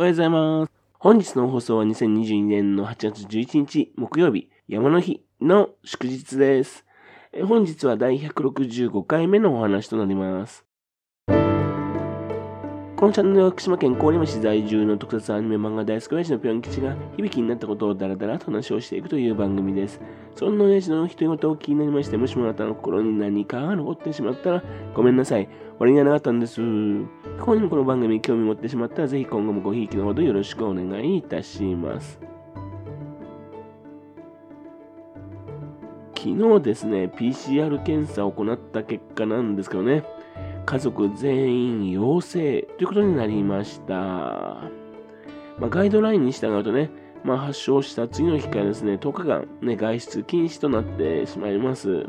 おはようございます。本日の放送は2022年の8月11日木曜日、山の日の祝日です。本日は第165回目のお話となります。このチャンネルは福島県郡山市在住の特撮アニメ漫画大好き親父のぴょん吉が響きになったことをダラダラと話をしていくという番組です。そんな親父の独り言を気になりまして、もしもあなたの心に何かが残ってしまったらごめんなさい、俺にはなかったんです。過去にもこの番組に興味を持ってしまったら、ぜひ今後もごひいきのほどよろしくお願いいたします。昨日ですね、 PCR 検査を行った結果なんですけどね、家族全員陽性ということになりました。ガイドラインに従うとね、発症した次の日からですね、10日間、外出禁止となってしまいます。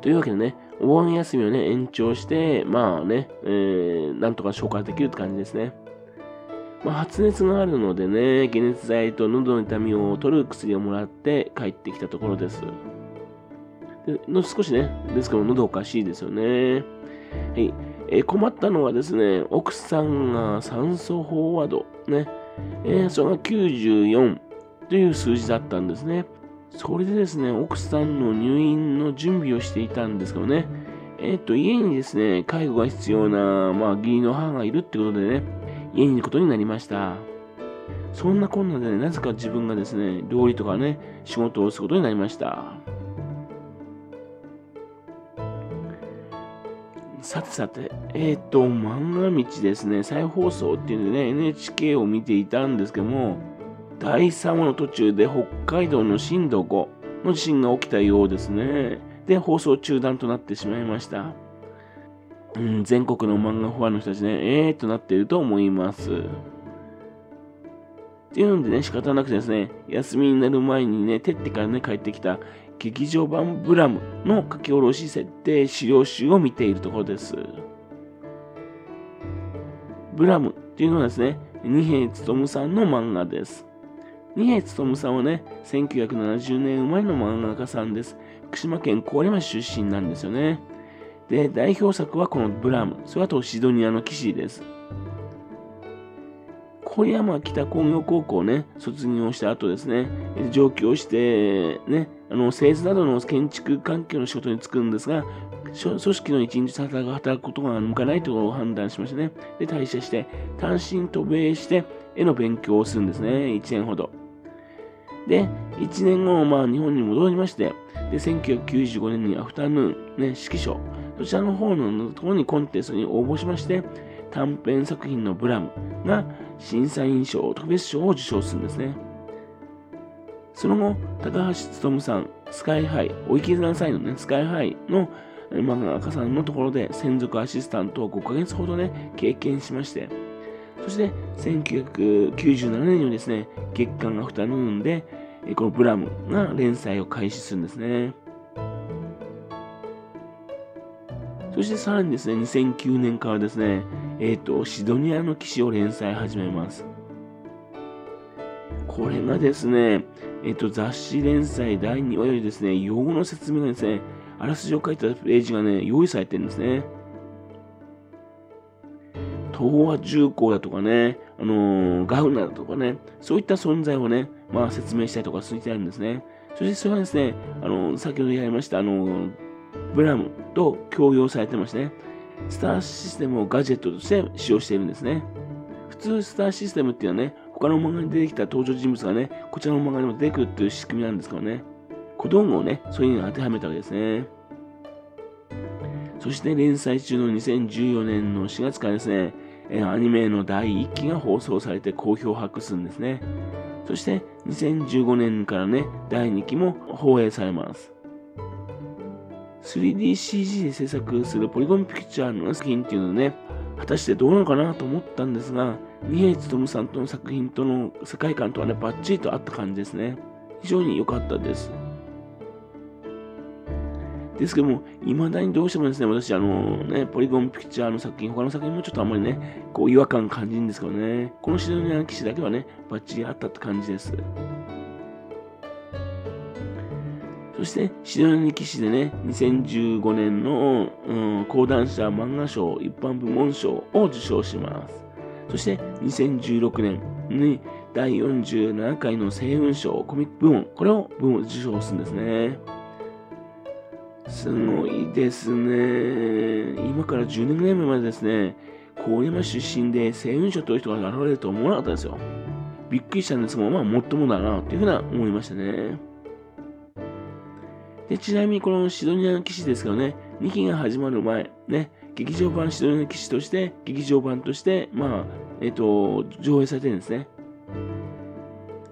というわけでね、お盆休みをね、延長して、なんとか消化できるって感じですね。発熱があるのでね、解熱剤と喉の痛みを取る薬をもらって帰ってきたところです。少しね、ですけど喉おかしいですよね。はい、困ったのはですね、奥さんが酸素飽和度ね、それが94という数字だったんですね。それでですね、奥さんの入院の準備をしていたんですけどね、家にですね、介護が必要な、義理の母がいるってことでね、家にいることになりました。そんなこんなでね、なぜか自分がですね、料理とかね、仕事をすることになりました。さて、漫画道ですね、再放送っていうのでね、NHK を見ていたんですけども、第3話の途中で北海道の震度5の地震が起きたようですね。で、放送中断となってしまいました。全国の漫画ファンの人たちね、となっていると思います。っていうのでね、仕方なくてですね、休みになる前にね、てってからね、帰ってきた、劇場版ブラムの書き下ろし設定資料集を見ているところです。ブラムっていうのはですね、二瓶勉さんの漫画です。二瓶勉さんはね、1970年生まれの漫画家さんです。福島県郡山市出身なんですよね。で、代表作はこのブラム、それとシドニアの騎士です。郡山北工業高校をね、卒業した後ですね、上京して、製図などの建築関係の仕事に就くんですが、組織の一日働くことが向かないと判断しましたね。で、退社して、単身渡米して、絵の勉強をするんですね、1年ほど。で、1年後、日本に戻りまして、で、1995年にアフタヌーン、指揮所、そちらの方のところにコンテストに応募しまして、短編作品のブラムが審査員賞、特別賞を受賞するんですね。その後、高橋勉さん、スカイハイ、おいきずなさいのね、スカイハイの漫画家さんのところで専属アシスタントを5ヶ月ほどね、経験しまして、そして1997年にはですね、月刊アフタヌーンで、このブラムが連載を開始するんですね。そしてさらにですね、2009年からですね、シドニアの騎士を連載始めます。これがですね、雑誌連載第2話よりですね、用語の説明がですね、あらすじを書いたページがね、用意されてるんですね。東亜重工だとかね、ガウナだとかね、そういった存在をね、説明したりとかしてあるんですね。そしてそれはですね、先ほどやりました、ブラムと共用されてましてね、スターシステムをガジェットとして使用しているんですね。普通スターシステムっていうのはね、他の漫画に出てきた登場人物がね、こちらの漫画にも出てくるっていう仕組みなんですけどね、小道具をね、それに当てはめたわけですね。そして連載中の2014年の4月からですね、アニメの第1期が放送されて好評を博すんですね。そして2015年からね、第2期も放映されます。3DCG で制作するポリゴンピクチャーの作品っていうのはね、果たしてどうなのかなと思ったんですが、二瓶勉さんとの作品との世界観とはね、バッチリと合った感じですね。非常に良かったです。ですけども、未だにどうしてもですね、私、ポリゴンピクチャーの作品、他の作品もちょっとあんまりね、違和感感じるんですけどね、このシドニアの騎士だけはね、バッチリ合ったって感じです。そして、シドニア騎士でね、2015年の講談社漫画賞一般部門賞を受賞します。そして2016年に第47回の星雲賞コミック部門、これを受賞するんですね。すごいですね。今から10年ぐらい前までですね、郡山出身で星雲賞という人が現れると思わなかったんですよ。びっくりしたんですが、まあもっともだなというふうな思いましたね。でちなみにこのシドニアの騎士ですけどね、2期が始まる前ね、劇場版シドニアの騎士としてまあ上映されてるんですね。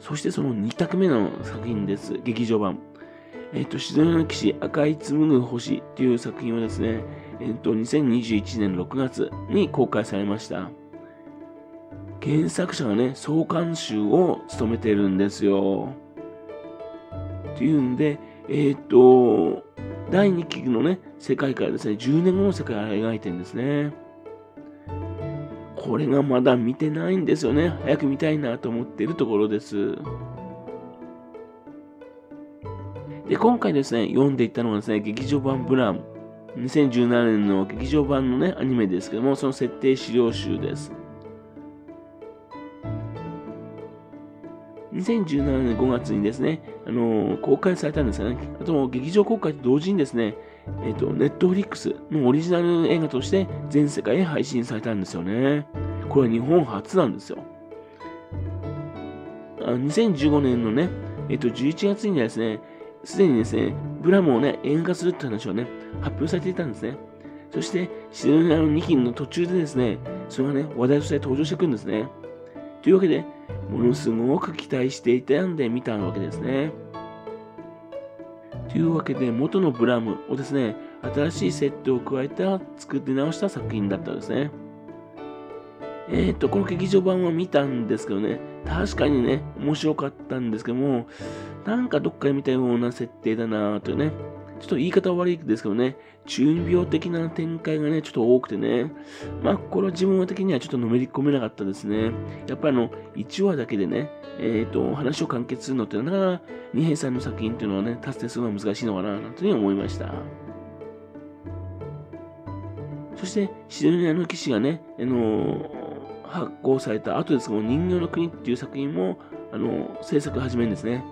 そしてその2作目の作品です、劇場版シドニアの騎士赤い紡ぐ星という作品はですね、2021年6月に公開されました。原作者がね、総監修を務めてるんですよ。というんで、第2期のね、世界からですね、10年後の世界を描いてるんですね。これがまだ見てないんですよね。早く見たいなと思っているところです。で、今回ですね、読んでいったのがですね、劇場版ブラン。2017年の劇場版のね、アニメですけども、その設定資料集です。2017年5月にですね、公開されたんですよね。あと、劇場公開と同時にですね、Netflix のオリジナル映画として全世界へ配信されたんですよね。これは日本初なんですよ。2015年のね、11月にですね、すでにですね、ブラムをね、映画化するって話をね、発表されていたんですね。そして、シドニアの2期の途中でですね、それがね、話題として登場してくるんですね。というわけで、ものすごく期待していたんで見たわけですね。というわけで、元のブラムをですね、新しいセットを加えた、作って直した作品だったんですね。この劇場版は見たんですけどね、確かにね、面白かったんですけども、なんかどっかで見たような設定だなぁというね、ちょっと言い方悪いですけどね、中二病的な展開がね、ちょっと多くてね、まあ、これは自分的にはちょっとのめり込めなかったですね。やっぱり1話だけでね、話を完結するのってなかなか二平さんの作品っていうのはね、達成するのは難しいのかな、なんていうふうに思いました。そして、シドニアの騎士がね、発行された後ですけども、人形の国っていう作品も、制作始めるんですね。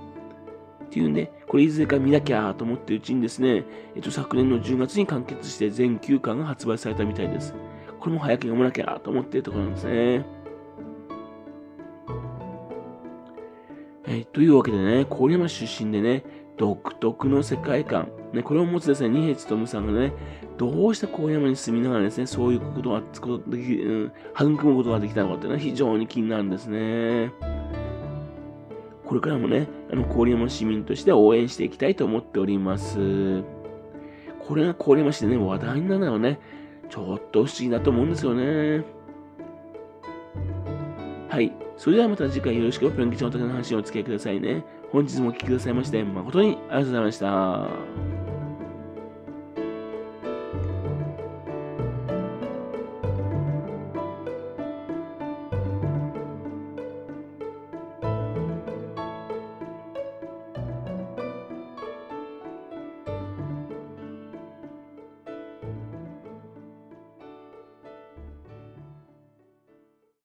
っていうんで、これいずれか見なきゃと思ってるうちにですね、昨年の10月に完結して全9巻が発売されたみたいです。これも早く読まなきゃと思っているところなんですね。というわけでね、郡山出身でね、独特の世界観、ね、これを持つですね、二瓶勉さんがね、どうして郡山に住みながらですね、そういうことが育むことができたのかっていうのは非常に気になるんですね。これからもね、郡山市民として応援していきたいと思っております。これが郡山市でね、話題になるのはね、ちょっと不思議だと思うんですよね。はい。それではまた次回よろしくぴょん吉のお宅の話をお付き合いくださいね。本日もお聞きくださいまして、誠にありがとうございました。